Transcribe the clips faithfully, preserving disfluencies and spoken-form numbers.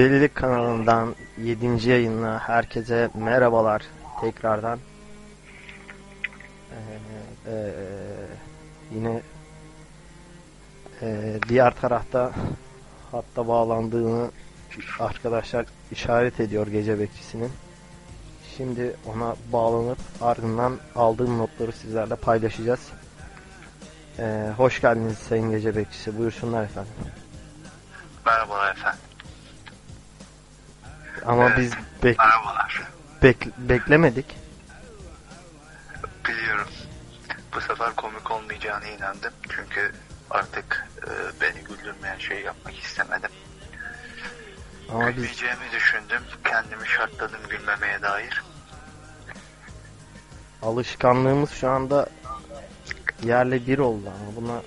Delilik kanalından yedinci yayınına herkese merhabalar tekrardan. Ee, e, yine e, diğer tarafta hatta bağlandığını arkadaşlar işaret ediyor gece bekçisinin. Şimdi ona bağlanıp ardından aldığım notları sizlerle paylaşacağız. Ee, hoş geldiniz sayın gece bekçisi, buyursunlar efendim. Merhabalar efendim. Ama evet, biz bek bek beklemedik. Biliyorum. Bu sefer komik olmayacağına inandım. Çünkü artık e, beni güldürmeyen şey yapmak istemedim. Ama gülmeyeceğimi biz... düşündüm. Kendimi şartladım gülmemeye dair. Alışkanlığımız şu anda yerle bir oldu ama buna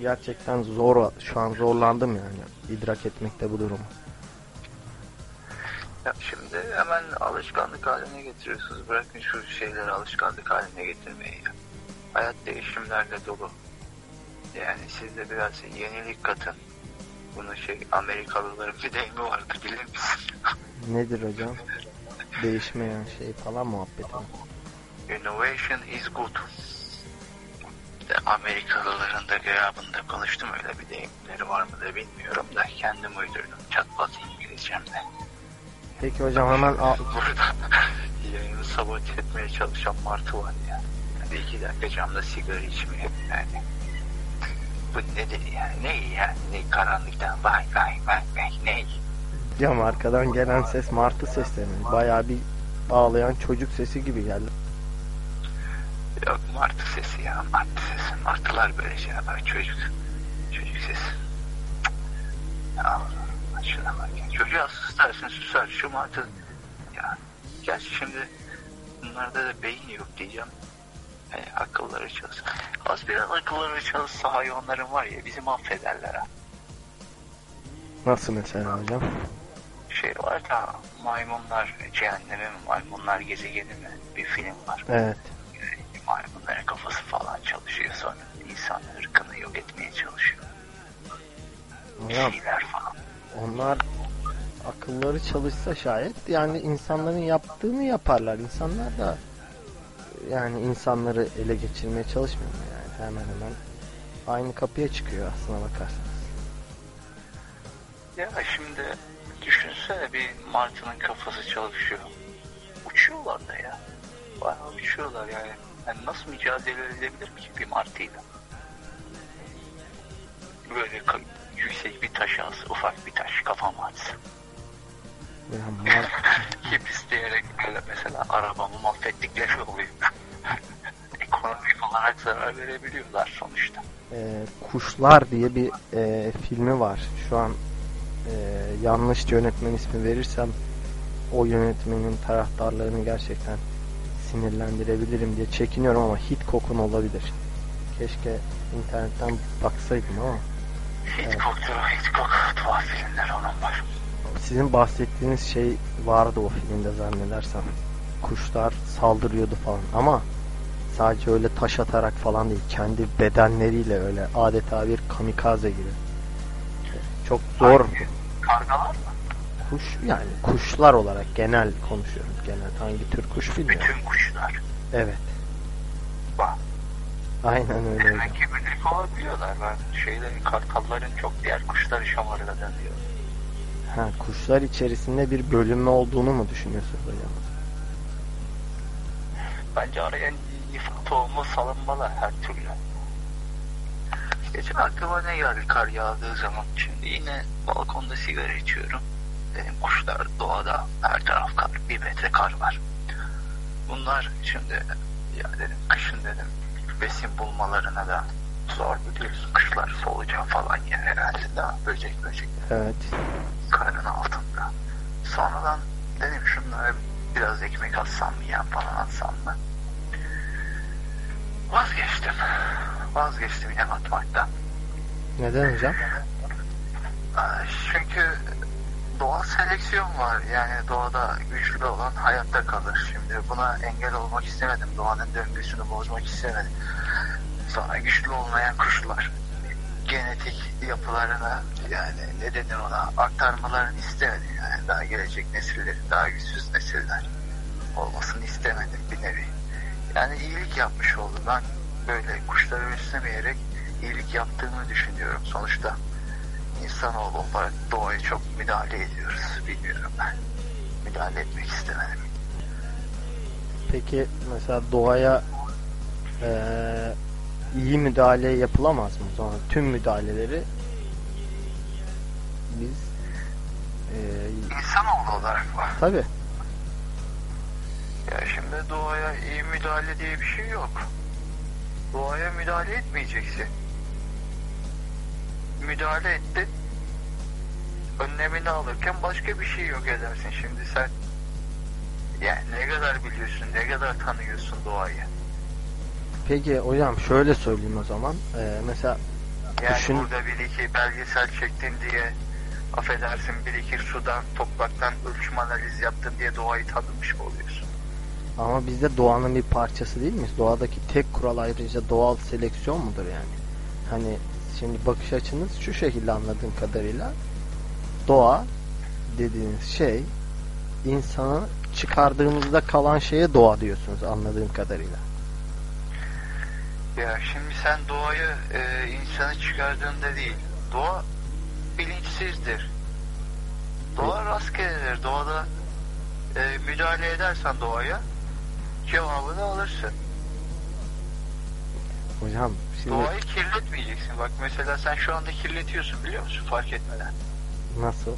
gerçekten zor, şu an zorlandım yani idrak etmekte bu durumu. Ya şimdi hemen alışkanlık haline getiriyorsunuz. Bırakın şu şeyleri alışkanlık haline getirmeyi. Hayat değişimlerle dolu. Yani siz de biraz yenilik katın. Bunun şey, Amerikalıların bir deyimi vardı, bilir misin? Nedir hocam? Değişmeyen şey falan muhabbeti. Innovation is good. Amerikalıların da gıyabında konuştum, öyle bir deyimleri var mı da bilmiyorum da kendim uydurdum. Çatpat İngilizcemle. Peki hocam hemen al. Burada yayını sabote etmeye çalışan Martı var ya. Hadi iki dakika camda sigara içmeye. Yani bu nedir yani? Ne yani? Ne karanlıktan vay vay vay vay ne? Cam arkadan gelen ses Martı sesleri. Bayağı bir ağlayan çocuk sesi gibi geldi. Yok Martı sesi ya, Martı sesi. Martılar böyle şey yapar, çocuk. Çocuk sesi. Allah. Şuna bak ya. Çocuğa sus dersin susar. Şu martı ya. Gerçi şimdi bunlarda da beyin yok diyeceğim. Yani akılları çalışsa. Az biraz akılları çalışsa hayvanların var ya, bizi mahvederler ha. Nasıl mesela hocam? Şey var da maymunlar cehennemi mi? Maymunlar gezegeni mi? Bir film var. Evet. Maymunların kafası falan çalışıyor, sonra insan ırkını yok etmeye çalışıyor. Hocam. Şeyler falan. Onlar akılları çalışsa şayet yani insanların yaptığını yaparlar. İnsanlar da yani insanları ele geçirmeye çalışmıyor yani, hemen hemen aynı kapıya çıkıyor aslına bakarsanız. Ya şimdi düşünsene, bir martının kafası çalışıyor. Uçuyorlar da ya. Bayağı uçuyorlar yani. Yani nasıl mücadele edebilir ki bir martıyla? Böyle yüksek bir taş alsın, ufak bir taş kafama atsın. Hep isteyerek böyle mesela arabamı mahvettikleri oluyor. Ekonomik olarak zarar verebiliyorlar sonuçta. Ee, Kuşlar diye bir e, filmi var. Şu an e, yanlış yönetmen ismi verirsem o yönetmenin taraftarlarını gerçekten sinirlendirebilirim diye çekiniyorum ama Hitchcock'un olabilir. Keşke internetten baksaydım ama. Hitchcock'tur o, Hitchcock. Tuhaf filmler onun var. Sizin bahsettiğiniz şey vardı o filmde zannedersem. Kuşlar saldırıyordu falan ama sadece öyle taş atarak falan değil. Kendi bedenleriyle öyle adeta bir kamikaze gibi. Çok zor. Hangi? Kargalar mı? Kuş yani, kuşlar olarak genel konuşuyoruz. Genel hangi tür kuş bilmiyorum. Bütün kuşlar. Evet. Bak. Aynen öyle. Demek ki böyle kovabiliyorlar. Ben şeylerin, kartalların çok diğer kuşlar şamarına dönüyor. Ha, kuşlar içerisinde bir bölünme olduğunu mu düşünüyorsunuz hocam? Bence araya nifak tohumu salınmalar her türlü. Geçen aklıma ne geldi kar yağdığı zaman? Şimdi yine balkonda sigara içiyorum. Dedim kuşlar doğada, her taraf kar, bir metre kar var. Bunlar şimdi ya dedim, kışın dedim besin bulmalarına da zor, biliyorsun kışlar solucan falan yer herhalde daha, böcek böcek. Evet. Karın altında. Sonradan dedim şunlara biraz ekmek atsam mı, yem falan atsam mı? Vazgeçtim. Vazgeçtim yem atmaktan. Neden hocam? Çünkü doğal seleksiyon var. Yani doğada güçlü olan hayatta kalır. Şimdi buna engel olmak istemedim. Doğanın döngüsünü bozmak istemedim. Sonra güçlü olmayan kuşlar genetik yapılarını, yani ne denir ona, aktarmalarını istemedim. daha gelecek nesillerin daha güçsüz nesiller olmasını istemedim bir nevi. Yani iyilik yapmış oldum ben, böyle kuşları beslemeyerek iyilik yaptığımı düşünüyorum. Sonuçta insanoğlu olarak doğaya çok müdahale ediyoruz. Bilmiyorum ben. Müdahale etmek istemedim. Peki mesela doğaya ee, iyi müdahale yapılamaz mı? Sonra tüm müdahaleleri biz ee, insanoğlu olarak var. Tabii. Ya şimdi doğaya iyi müdahale diye bir şey yok. Doğaya müdahale etmeyeceksin. Müdahale ettin, önlemini alırken başka bir şey yok edersin. Şimdi sen yani ne kadar biliyorsun, ne kadar tanıyorsun doğayı? Peki hocam şöyle söyleyeyim o zaman. Ee, mesela yani düşün... burada bir iki belgesel çektin diye, affedersin, bir iki sudan, topraktan ölçüm analiz yaptın diye doğayı tanımış mı oluyorsun? Ama biz de doğanın bir parçası değil miyiz? Doğadaki tek kural ayrıca doğal seleksiyon mudur yani? Hani şimdi bakış açınız şu şekilde anladığım kadarıyla, doğa dediğiniz şey insanı çıkardığımızda kalan şeye doğa diyorsunuz anladığım kadarıyla. Ya şimdi sen doğayı e, insanı çıkardığında değil, doğa bilinçsizdir. Doğa rastgeledir. Doğada e, müdahale edersen doğaya cevabını alırsın. Hocam şimdi... Doğayı kirletmeyeceksin. Bak mesela sen şu anda kirletiyorsun, biliyor musun, fark etmeden? Nasıl?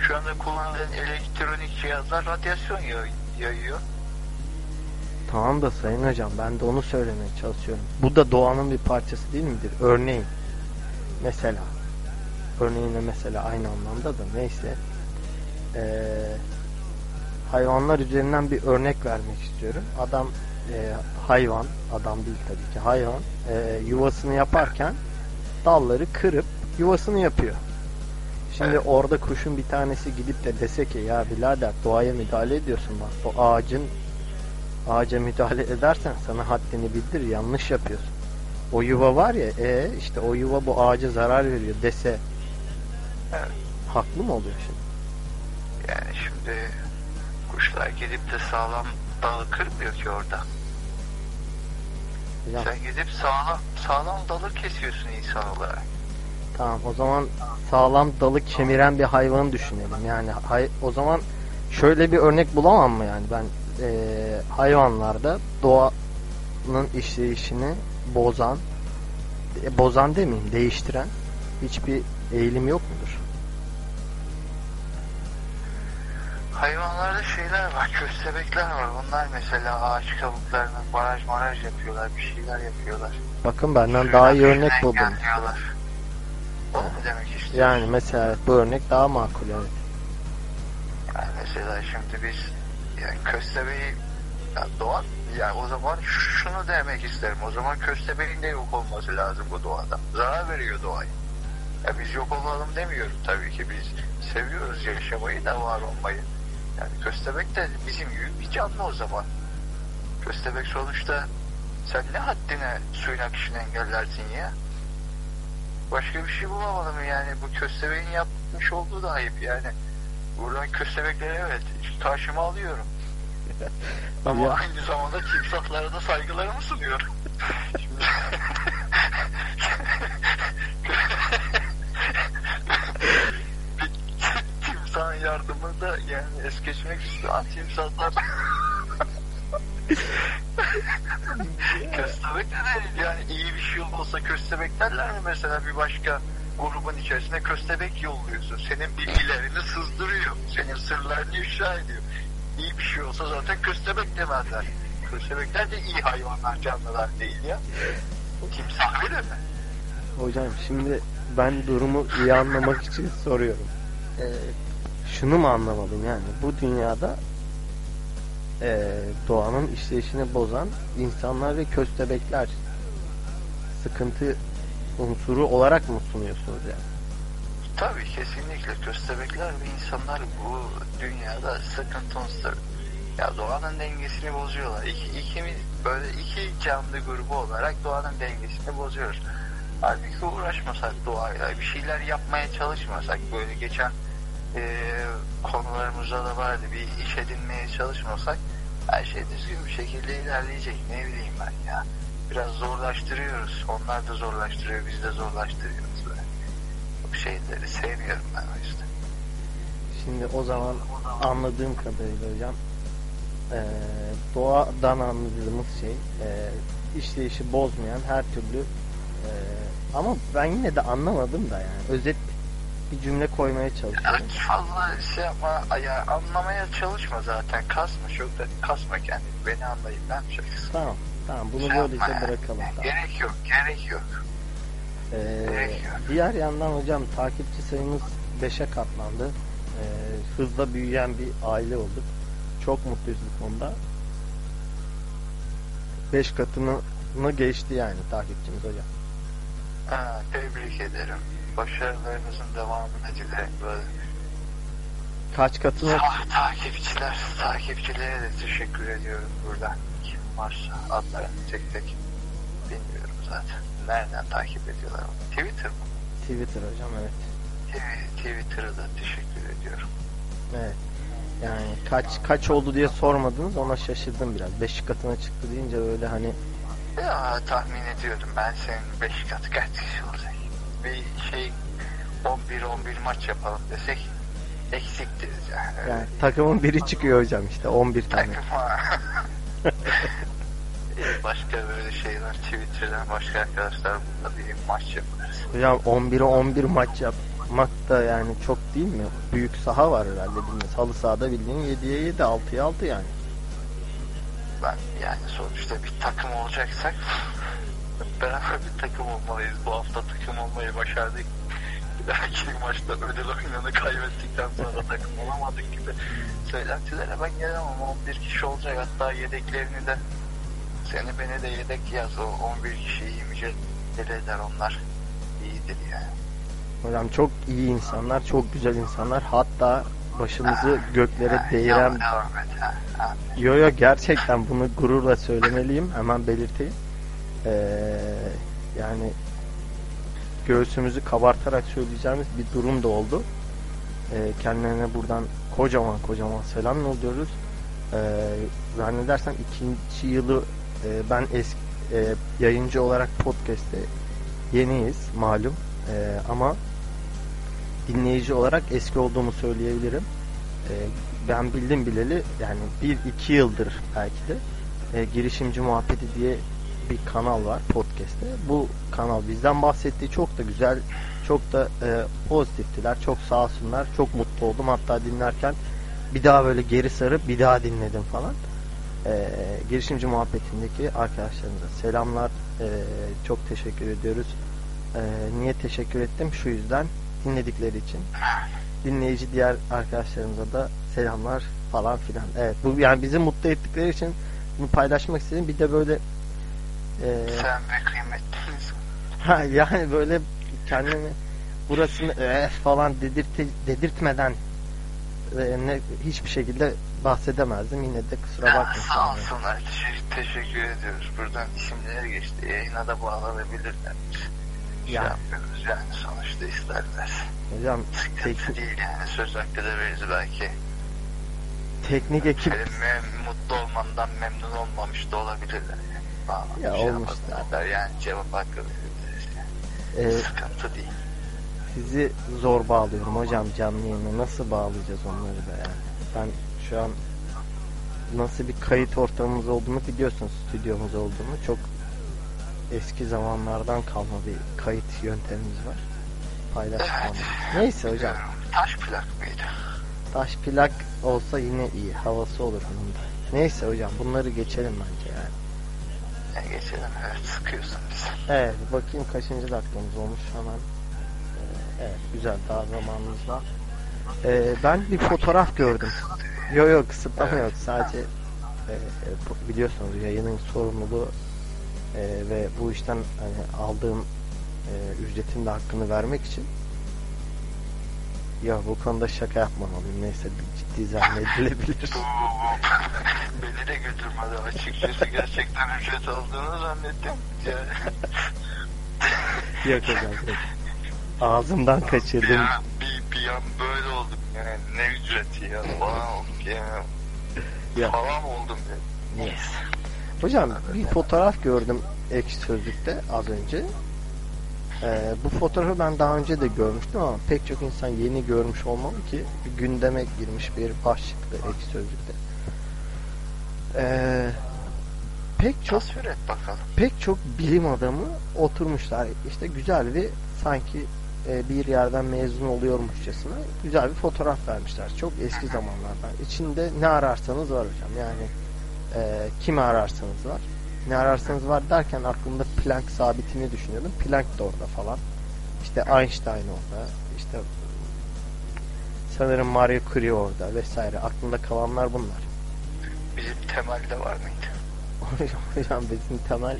Şu anda kullandığın elektronik cihazlar radyasyon yayıyor. Tamam da sayın hocam, ben de onu söylemeye çalışıyorum. Bu da doğanın bir parçası değil midir? Örneğin mesela örneğinle mesela aynı anlamda da neyse ee, hayvanlar üzerinden bir örnek vermek istiyorum. Adam E, hayvan, adam değil tabii ki, hayvan e, yuvasını yaparken dalları kırıp yuvasını yapıyor. Şimdi evet. Orada kuşun bir tanesi gidip de dese ki ya birader doğaya müdahale ediyorsun, bak o ağacın ağaca müdahale edersen sana haddini bildir, yanlış yapıyorsun. O yuva var ya e, işte o yuva bu ağaca zarar veriyor dese evet. Haklı mı oluyor şimdi? Yani şimdi kuşlar gidip de sağlam dalı kırmıyor ki orada. Ya. Sen gidip sağlam, sağlam dalı kesiyorsun insan olarak. Tamam, o zaman sağlam dalı kemiren bir hayvanı düşünelim. Yani hay, o zaman şöyle bir örnek bulamam mı yani ben e, hayvanlarda doğanın işleyişini bozan e, bozan demeyeyim, değiştiren hiçbir eğilim yok mudur? Hayvanlarda şeyler var, köstebekler var. Onlar mesela ağaç kabuklarını baraj maraj yapıyorlar, bir şeyler yapıyorlar. Bakın benden şöyle daha iyi örnek buldum. O mu demek istiyorsun? Yani mesela bu örnek daha makul, evet. Yani mesela şimdi biz yani köstebeği yani doğan, yani o zaman şunu demek isterim. O zaman köstebeğin de yok olması lazım bu doğada. Zarar veriyor doğayı. Ya biz yok olalım demiyorum tabii ki, biz seviyoruz yaşamayı da, var olmayı. Yani köstebek de bizim gibi bir canlı o zaman. Köstebek sonuçta, sen ne haddine suyun akışını engellersin ya? Başka bir şey bulamadım yani, bu köstebeğin yapmış olduğu da ayıp yani. Buradan köstebekleri evet karşıma alıyorum. Ama ya. Aynı zamanda timsahlara da saygılarımı sunuyorum. Şimdi... Timsahın yardımını da yani es geçmek istiyor. Timsahlar köstebek de değil yani, iyi bir şey olsa köstebek derler mi mesela? Bir başka grubun içerisine köstebek yolluyorsun, senin bilgilerini sızdırıyor, senin sırlarını ifşa ediyor. İyi bir şey olsa zaten köstebek demezler. Köstebekler de iyi hayvanlar, canlılar değil ya. Timsah öyle mi? Hocam şimdi ben durumu iyi anlamak için soruyorum. Ee, şunu mu anlamadım yani? Bu dünyada e, doğanın işleyişini bozan insanlar ve köstebekler sıkıntı unsuru olarak mı sunuyorsunuz yani? Tabii kesinlikle köstebekler ve insanlar bu dünyada sıkıntı unsuru. Ya doğanın dengesini bozuyorlar. İki, ikimiz böyle iki canlı grubu olarak doğanın dengesini bozuyoruz. Halbuki uğraşmasak doğayla, bir şeyler yapmaya çalışmasak, böyle geçen e, konularımıza da vardı, bir iş edinmeye çalışmasak her şey düzgün bir şekilde ilerleyecek. Ne bileyim ben ya. Biraz zorlaştırıyoruz. Onlar da zorlaştırıyor. Biz de zorlaştırıyoruz böyle. Bu şeyleri sevmiyorum ben o yüzden. Şimdi o zaman anladığım kadarıyla hocam e, doğadan anladığımız şey e, işleyişi bozmayan her türlü e, ama ben yine de anlamadım da yani. Özet bir cümle koymaya çalışıyorum. Ya, fazla şey ama ya, anlamaya çalışma zaten. Kasma. Çok da kasma kendini. Beni anlayıp ben çalışsın. Tamam. Tamam. Bunu şey böylece yapma, bırakalım. Yani. Tamam. Gerek yok. Gerek yok. Ee, gerek yok. Diğer yandan hocam takipçi sayımız beşe katlandı. Ee, hızla büyüyen bir aile olduk. Çok mutluyuz bu konuda. Beş katını geçti yani takipçimiz hocam. Ha, tebrik ederim. Başarılarınızın devamını dilerim. Böyle. Kaç katına? Ah, takipçiler, takipçilere de teşekkür ediyorum buradan. Kim varsa adlarını tek tek bilmiyorum zaten. Nereden takip ediyorlar onu? Twitter mı? Twitter hocam evet. Twitter'a da teşekkür ediyorum. Evet. Yani kaç kaç oldu diye sormadınız, ona şaşırdım biraz. Beş katına çıktı deyince böyle hani. Ya tahmin ediyordum ben senin beş katı kaç kişi olacak. Bir şey on bir on bir maç yapalım desek eksiktir yani. Öyle yani takımın biri çıkıyor hocam işte on bir tane. Başka böyle şeyler Twitter'dan başka arkadaşlar burada bir maç yaparız. Hocam on bire on bir maç yapmak da yani çok değil mi? Büyük saha var herhalde bilmiyorum. Halı sahada bildiğin yediye yedi, altıya altı yani. Ben yani sonuçta bir takım olacaksak beraber bir takım olmalıyız. Bu hafta takım olmayı başardık. Bir dahaki maçta ödül oyununu kaybettikten sonra takım olamadık gibi söylentilere ben gelemem. on bir kişi olacak, hatta yedeklerini de seni beni de yedek yaz. O on bir kişiyi mücadele eder, onlar iyidir yani. Hocam çok iyi insanlar, çok güzel insanlar. Hatta başımızı ha, göklere ha, değiren ya, yo yo gerçekten bunu gururla söylemeliyim, hemen belirteyim. Ee, yani göğsümüzü kabartarak söyleyeceğimiz bir durum da oldu. Ee, kendilerine buradan kocaman kocaman selam yolluyoruz. Ee, zannedersem ikinci yılı e, ben eski e, yayıncı olarak podcast'te yeniyiz malum e, ama dinleyici olarak eski olduğumu söyleyebilirim. E, ben bildim bileli yani bir iki yıldır belki de e, girişimci muhabbeti diye bir kanal var podcast'te. Bu kanal bizden bahsettiği çok da güzel, çok da e, pozitiftiler, çok sağ olsunlar, çok mutlu oldum. Hatta dinlerken bir daha böyle geri sarıp bir daha dinledim falan. E, girişimci muhabbetindeki arkadaşlarımıza selamlar, e, çok teşekkür ediyoruz. E, niye teşekkür ettim? Şu yüzden, dinledikleri için. Dinleyici diğer arkadaşlarımıza da selamlar falan filan. Evet, bu yani bizi mutlu ettikleri için bunu paylaşmak istedim. Bir de böyle Ee, sen de kıymetlisin. Ha, yani böyle kendimi burasını e, falan dedirte, dedirtmeden e, ne, hiçbir şekilde bahsedemezdim. Yine de kusura bakmayın. Sağ olsunlar. Teşekkür, teşekkür ediyoruz. Buradan isimlere geçti. Yayına da bağlanabilirler. Yani. Şey yani sonuçta isterler. Hocam teknik değil yani. Söz hakkı da veririz belki. Teknik ekip. Mem- mutlu olmandan memnun olmamış da olabilirler. Bağlamış ya olmuştu. Yani cevap hakkı verebiliriz. Yani. Ee, Sıkıntı değil. Sizi zor bağlıyorum hocam canlı yayına. Nasıl bağlayacağız onları da yani? Ben şu an nasıl bir kayıt ortamımız olduğunu biliyorsunuz. Stüdyomuz olduğunu. Çok eski zamanlardan kalma bir kayıt yöntemimiz var. Paylaşmamız. Evet. Neyse hocam. Taş plak mıydı? Taş plak olsa yine iyi. Havası olur onun da. Neyse hocam bunları geçelim bence yani. Geçelim, evet sıkıyorsun bizi. Evet, bakayım kaçıncı dakikamız olmuş hemen. Ee, evet, güzel, daha zamanımız var. Ee, ben bir fotoğraf gördüm. Yok yok, kısıtlama evet. Yok. Sadece e, biliyorsunuz yayının sorumluluğu e, ve bu işten hani, aldığım e, ücretin de hakkını vermek için. Ya bu konuda şaka yapmamalıyım. Neyse ciddi zannedilebilir. Beni de götürmedi açıkçası. Gerçekten ücret aldığını zannettim. Yok hocam. Ağzımdan kaçırdım. Bir, bir, bir an böyle oldum. Yani ne ücreti ya falan olduk ya. Ya. Falan oldum ya. Yes. Hocam bir fotoğraf gördüm Ekşi Sözlük'te az önce. Ee, bu fotoğrafı ben daha önce de görmüştüm ama pek çok insan yeni görmüş olmalı ki gündeme girmiş bir baş çıktı Ekşi Sözlük'te. Ee, pek çok pek çok bilim adamı oturmuşlar işte güzel bir sanki e, bir yerden mezun oluyormuşçasına güzel bir fotoğraf vermişler çok eski zamanlardan. İçinde ne ararsanız var hocam yani e, kimi ararsanız var. Ne ararsanız var derken aklımda Planck sabitini düşünüyordum. Planck da orada falan. İşte Einstein orada. İşte sanırım Marie Curie orada vesaire. Aklımda kalanlar bunlar. Bizim Temel'de var mıydı? Hocam bizim Temel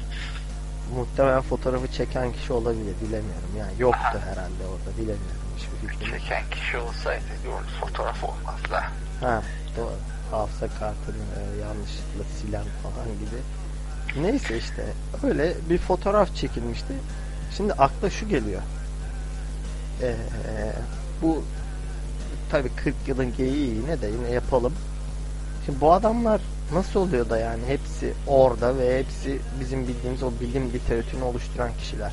muhtemelen fotoğrafı çeken kişi olabilir. Bilemiyorum. Yani yoktu aha herhalde orada. Bilemiyorum. Hiçbir çeken kişi olsaydı diyorum fotoğraf olmazdı. Ha, doğru. Hafıza kartının e, yanlışlıkla silen falan gibi. Neyse işte öyle bir fotoğraf çekilmişti. Şimdi akla şu geliyor. Ee, e, bu tabii kırk yılın geyiği yine de yine yapalım. Şimdi bu adamlar nasıl oluyor da yani hepsi orada ve hepsi bizim bildiğimiz o bilim literatürünü oluşturan kişiler.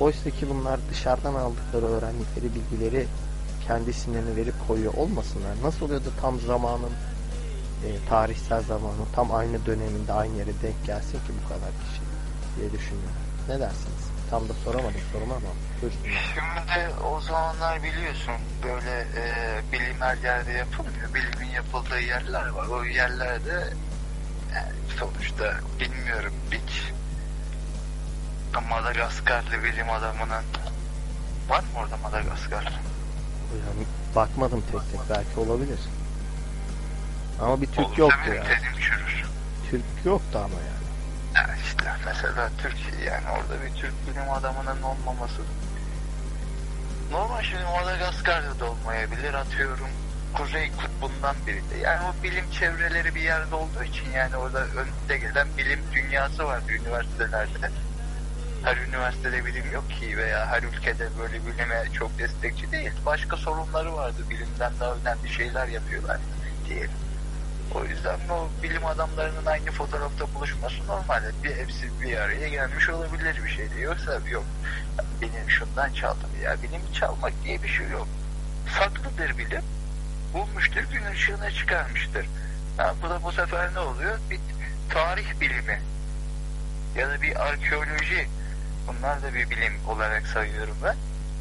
Oysa ki bunlar dışarıdan aldıkları öğrendikleri bilgileri kendi isimlerini verip koyuyor olmasınlar. Nasıl oluyor da tam zamanın E, tarihsel zamanı tam aynı döneminde aynı yere denk gelsin ki bu kadar kişi diye düşünüyorum. Ne dersiniz? Tam da soramadım sorumu ama görüştünüz. Şimdi o zamanlar biliyorsun böyle e, bilim her yerde yapılmıyor. Bilimin yapıldığı yerler var. O yerlerde yani sonuçta bilmiyorum hiç. Madagaskarlı bilim adamının var mı orada Madagaskarlı? Yani bakmadım tek tek. Belki olabilir. Ama bir Türk yoktu ya. Türk yoktu ama yani. Ya işte mesela Türk yani orada bir Türk bilim adamının olmaması. Normal şimdi Madagaskar'da da olmayabilir atıyorum. Kuzey Kutbu'ndan biri de. Yani o bilim çevreleri bir yerde olduğu için yani orada önde gelen bilim dünyası var üniversitelerde. Her üniversitede bilim yok ki veya her ülkede böyle bilime çok destekçi değil. Başka sorunları vardı. Bilimden daha önemli şeyler yapıyorlar diyelim. O yüzden o bilim adamlarının aynı fotoğrafta buluşması normal. Bir hepsi bir araya gelmiş olabilir bir şey diyorsa yok. Benim şundan çaldım ya. Bilim çalmak diye bir şey yok. Saklıdır bilim. Bulmuştur, gün ışığına çıkarmıştır. Ha, bu da bu sefer ne oluyor? Bir tarih bilimi ya da bir arkeoloji. Bunlar da bir bilim olarak sayıyorum ben.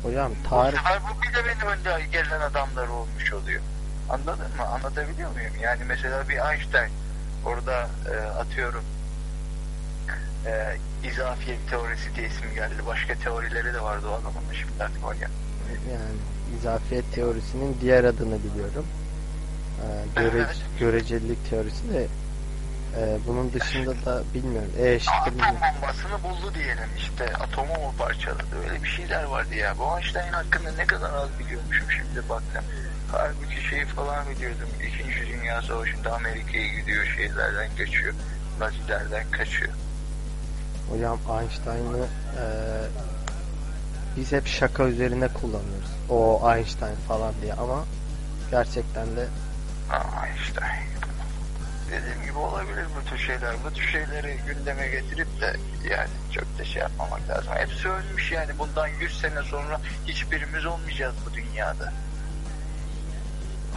Hocam tarih... Bu bile benim önde gelen adamlar olmuş oluyor. Anladın mı? Anlatabiliyor muyum? Yani mesela bir Einstein orada e, atıyorum e, izafiyet teorisi diye isim geldi. Başka teorileri de vardı o adamın. Şimdi aklıma geldi. Yani izafiyet teorisinin diğer adını biliyorum. E, göre, evet. Görecelilik teorisi de e, bunun dışında da bilmiyorum. E, eşittir atom bombasını buldu diyelim. İşte atomu mu parçaladı? Öyle bir şeyler vardı ya. Bu Einstein hakkında ne kadar az biliyormuşum şimdi baktım. Halbuki şey falan biliyordum. İkinci Dünya Savaşı'nda Amerika'ya gidiyor. Şeylerden kaçıyor. Nazilerden kaçıyor. Hocam Einstein'ı e, biz hep şaka üzerine kullanıyoruz. O Einstein falan diye ama gerçekten de aa, Einstein. Dediğim gibi olabilir bu tür şeyler. Bu tür şeyleri gündeme getirip de yani çok da şey yapmamak lazım. Hepsi ölmüş yani. Bundan yüz sene sonra hiçbirimiz olmayacağız bu dünyada.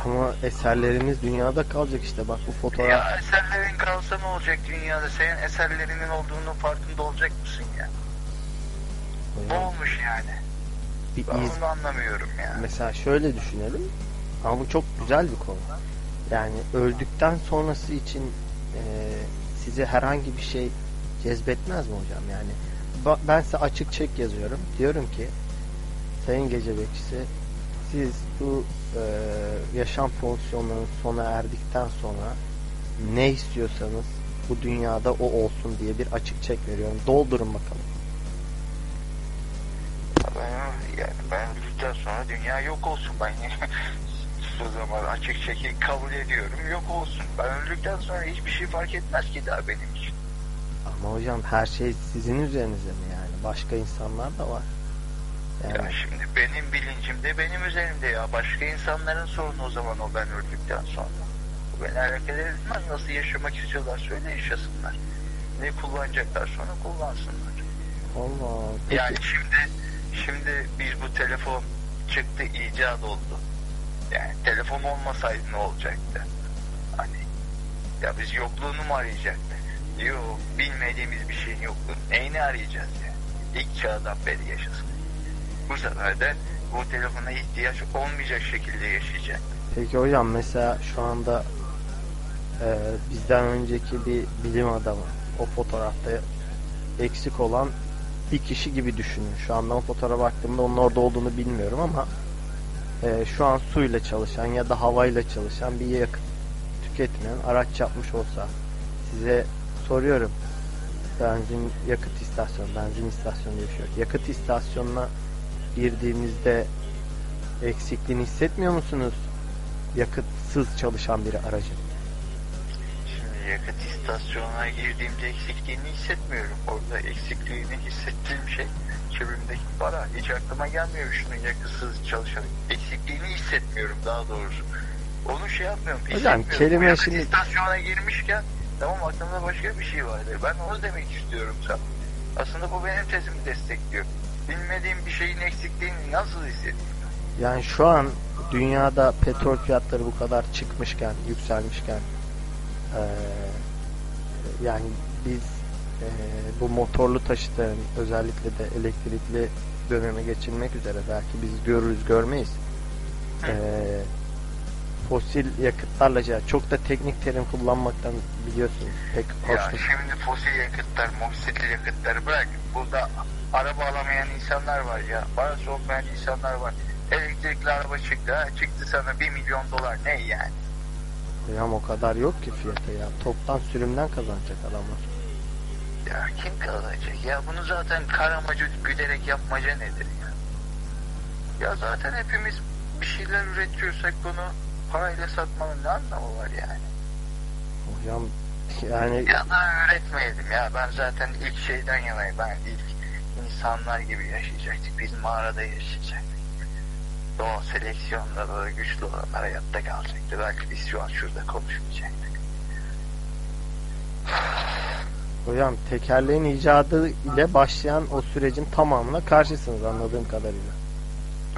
Ama eserlerimiz dünyada kalacak işte bak bu fotoğraf. Ya eserlerin kalsa ne olacak dünyada? Senin eserlerinin olduğunun farkında olacak mısın ya? Ne olmuş yani? Bir ben iz... bunu anlamıyorum ya. Mesela şöyle düşünelim. Ama bu çok güzel bir konu. Yani öldükten sonrası için e, size herhangi bir şey cezbetmez mi hocam? Yani ben size açık çek yazıyorum. Diyorum ki Sayın Gece Bekçisi siz bu e, yaşam fonksiyonlarının sona erdikten sonra ne istiyorsanız bu dünyada o olsun diye bir açık çek veriyorum. Doldurun bakalım. Ben, yani ben öldükten sonra dünya yok olsun. Ben o zaman açık çeki kabul ediyorum. Yok olsun. Ben öldükten sonra hiçbir şey fark etmez ki daha benim için. Ama hocam her şey sizin üzerinize mi yani? Başka insanlar da var. Yani. Ya şimdi benim bilincimde, benim üzerimde ya. Başka insanların sorunu o zaman o, ben öldükten sonra. Beni hareket edilmez. Nasıl yaşamak istiyorlar söyle yaşasınlar. Ne kullanacaklar sonra kullansınlar. Allah. Yani şimdi şimdi bir bu telefon çıktı, icat oldu. Yani telefon olmasaydı ne olacaktı? Hani ya biz yokluğunu mu arayacaktık? Yok, bilmediğimiz bir şeyin yokluğunu. Neyini arayacağız ya? Yani? İlk çağdan beri yaşasın. Bu sefer de bu telefona ihtiyaç olmayacak şekilde yaşayacak. Peki hocam, mesela şu anda e, bizden önceki bir bilim adamı o fotoğrafta eksik olan bir kişi gibi düşünün. Şu anda o fotoğrafa baktığımda onun orada olduğunu bilmiyorum ama e, şu an suyla çalışan ya da havayla çalışan bir yakıt tüketmeyen araç yapmış olsa, size soruyorum, benzin yakıt istasyonu, benzin istasyonu diye bir şey yok. Yakıt istasyonuna girdiğimizde eksikliğini hissetmiyor musunuz? Yakıtsız çalışan bir aracın. Şimdi yakıt istasyonuna girdiğimde eksikliğini hissetmiyorum. Orada eksikliğini hissettiğim şey cebimdeki para. Hiç aklıma gelmiyor şunun yakıtsız çalışan. Eksikliğini hissetmiyorum daha doğrusu. Onu şey yapmıyorum. Hocam kelime yakıt şimdi... istasyonuna girmişken tamam, aklımda başka bir şey vardı. Ben onu demek istiyorum sana. Aslında bu benim tezimi destekliyor. Bilmediğim bir şeyin eksikliğini nasıl hissediyorum? Yani şu an dünyada petrol fiyatları bu kadar çıkmışken, yükselmişken ee, yani biz e, bu motorlu taşıtların özellikle de elektrikli döneme geçilmek üzere, belki biz görürüz görmeyiz, e, fosil yakıtlarla, çok da teknik terim kullanmaktan biliyorsunuz pek hoş değil. Şimdi fosil yakıtlar, fosil yakıtları bırak, burada araba alamayan insanlar var ya, parası olmayan insanlar var. Elektrikli araba çıktı ha, çıktı sana bir milyon dolar, ne yani? Ya o kadar yok ki fiyata ya. Toptan sürümden kazanacak adamlar. Ya kim kazanacak? Ya bunu zaten kar amacı güderek yapmaca nedir ya? Ya zaten hepimiz bir şeyler üretiyorsak bunu parayla satmanın ne anlamı var yani? Hocam yani... Ya da üretmeyelim ya. Ben zaten ilk şeyden yanayım. Ben ilk insanlar gibi yaşayacaktık. Biz mağarada yaşayacaktık. Doğal seleksiyonda böyle güçlü olanlar hayatta kalacaktı. Belki biz şu an şurada konuşmayacaktık. Hocam tekerleğin icadı ile başlayan o sürecin tamamına karşısınız anladığım kadarıyla.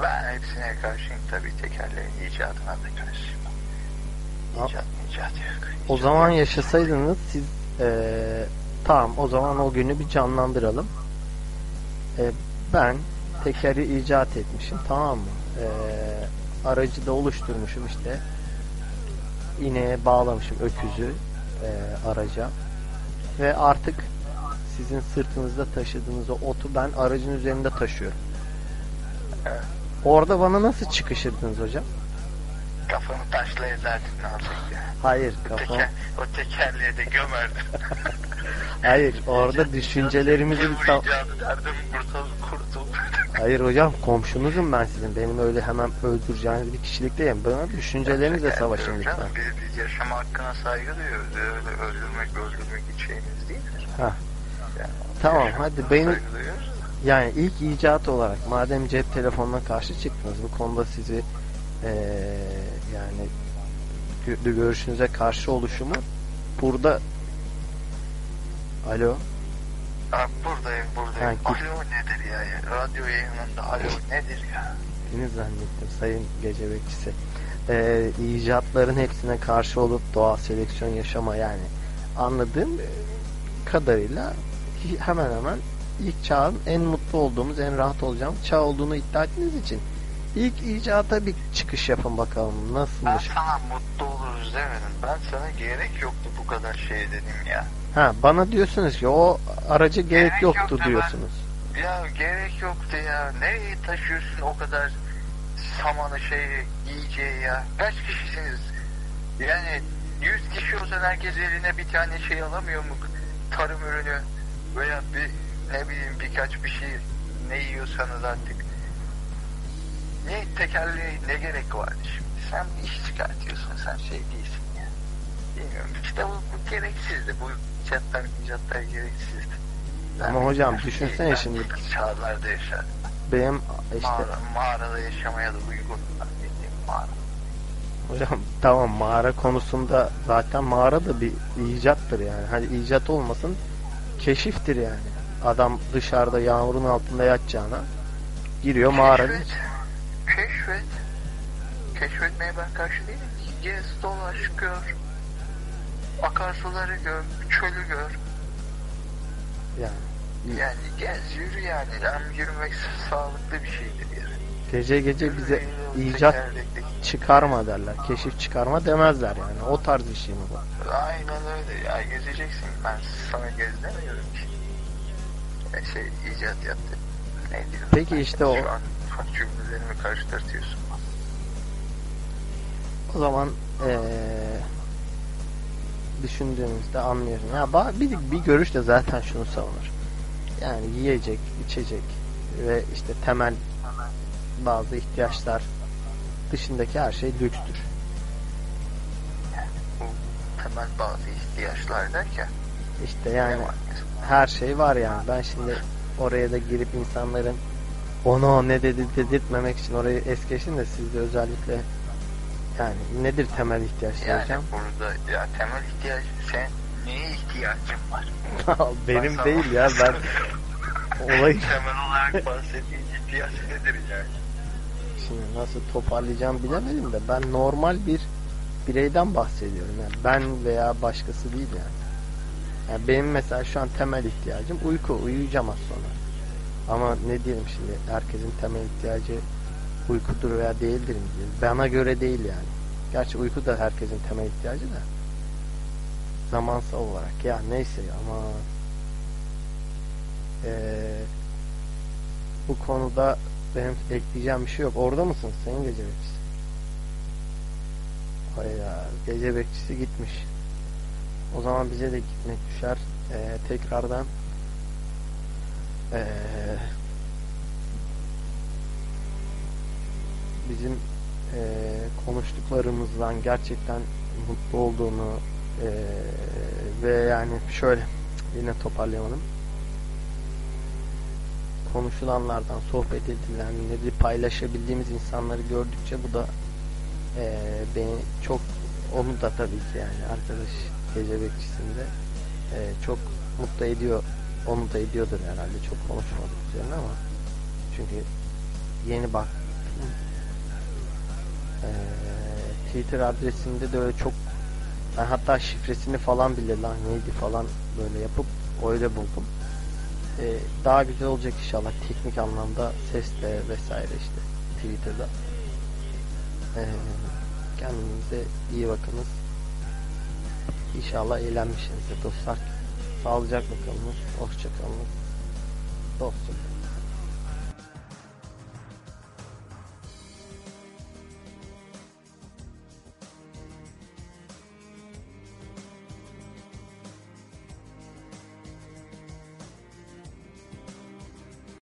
Ben hepsine karşıyım tabii, tekerleğin icadına da karşıyım. İcat, icat yok. O zaman yaşasaydınız siz ee, tamam, o zaman o günü bir canlandıralım. E, ben tekeri icat etmişim, tamam mı? Ee, aracı da oluşturmuşum işte. İneğe bağlamışım öküzü e, araca. Ve artık sizin sırtınızda taşıdığınız o otu ben aracın üzerinde taşıyorum. Orada bana nasıl çıkışırdınız hocam? Kafanı taşla ezerdin artık ya. Hayır, kafam. O tekerleği de gömerdin. Hayır, orada düşüncelerimizi bir tam... Hayır hocam, komşunuzum ben sizin. Benim öyle hemen öldüreceğiniz bir kişilik değil. Bana düşüncelerinizle savaşın lütfen. Biz yaşama hakkına saygı duyuyoruz. Öyle öldürmek, öldürmek hiç şeyimiz değildir. Ha. Yani tamam, hadi benim... Yani ilk icat olarak madem cep telefonuna karşı çıktınız, bu konuda sizi ee, yani görüşünüze karşı oluşumu burada... Alo? Ha, buradayım buradayım. Ha, alo nedir ya? Radyo yayınında alo nedir ya? Beni zannettim sayın gece bekçisi. Ee, icatların hepsine karşı olup doğal seleksiyon yaşama, yani anladığım kadarıyla hemen hemen ilk çağın en mutlu olduğumuz, en rahat olacağımız çağ olduğunu iddia ettiğiniz için ilk icata bir çıkış yapın bakalım. Nasıl? Ben sana mutlu oluruz demedim. Ben sana gerek yoktu bu kadar şey dedim ya. Ha, bana diyorsunuz ki o araca gerek, gerek yoktu, yoktu diyorsunuz. Ben, ya gerek yoktu ya. Nereye taşıyorsun o kadar samanı, şeyi, yiyeceği ya? Kaç kişisiniz? Yani yüz kişi olsa herkes eline bir tane şey alamıyor mu? Tarım ürünü veya bir ne bileyim birkaç bir şey, ne yiyorsanız artık. Ne tekerleğe ne gerek vardı şimdi? Sen bir iş çıkartıyorsun, sen şey değilsin. Bilmiyorum. İşte bu, bu gereksizdi. Bu icatlar, icatlar gereksizdi. Ben ama hocam düşünsene şimdi. Çağlarda yaşardım. benim işte... Mağara, mağarada yaşamaya da uygun. Mağara. Hocam tamam, mağara konusunda zaten mağara da bir icattır yani. Hani icat olmasın, keşiftir yani. Adam dışarıda yağmurun altında yatacağına giriyor mağarada. Keşfet. Keşfet. Keşfetmeye ben karşı değilim. Gez, dolaş, gör. Akarsuları gör, çölü gör. Yani, yani gez, yürü yani. Hem yürümek sağlıklı bir şeydir yani. Gece gece yürü, bize yürü, icat çıkarma derler. Keşif çıkarma demezler yani. O tarz bir şey mi bu? Aynen öyle. Ya gezeceksin. Ben sana gez demiyorum ki. Yani şey, icat yaptı. Ne diyorsun? Peki ben işte şu o. Şu an ufak cümlelerimi karşılaştırıyorsun. O zaman ee, düşündüğümüzde anlıyorum. Ya bir, bir görüş de zaten şunu savunur. Yani yiyecek, içecek ve işte temel bazı ihtiyaçlar dışındaki her şey lükstür. Yani bu temel bazı ihtiyaçlar derken işte yani her şey var yani. Ben şimdi oraya da girip insanların onu ne dedi dedirtmemek için orayı es geçin de siz de özellikle yani nedir temel ihtiyaç yani hocam? Burada ya temel ihtiyaç, sen neye ihtiyacın var? Benim ben değil ya ben olayı temel olarak bahsettiğin ihtiyaç nedir yani? Şimdi nasıl toparlayacağım bilemedim de ben normal bir bireyden bahsediyorum yani, ben veya başkası değil yani. Yani benim mesela şu an temel ihtiyacım uyku, uyuyacağım az sonra. Ama ne diyelim şimdi, herkesin temel ihtiyacı uykudur veya değildir mi? Bana göre değil yani. Gerçi uyku da herkesin temel ihtiyacı da. Zamansal olarak. Ya neyse ama ee, bu konuda benim ekleyeceğim bir şey yok. Orada mısın? Senin gece bekçisi. Hayda. Gece bekçisi gitmiş. O zaman bize de gitmek düşer. E, tekrardan eee bizim e, konuştuklarımızdan gerçekten mutlu olduğunu e, ve yani şöyle yine toparlayalım, konuşulanlardan, sohbet edilenleri, paylaşabildiğimiz insanları gördükçe bu da e, beni çok, onu da tabii ki yani arkadaş gece bekçisinde e, çok mutlu ediyor, onu da ediyordur herhalde, çok konuşmadık üzerine ama çünkü yeni bak Ee, Twitter adresinde de öyle çok, ben hatta şifresini falan bile lan neydi falan böyle yapıp öyle buldum. Ee, daha güzel olacak inşallah teknik anlamda, sesle vesaire işte Twitter'da. Ee, kendinize iyi bakınız. İnşallah eğlenmişsinizdir dostlar. Sağlıcakla kalınız, hoşça kalınız. Dostum.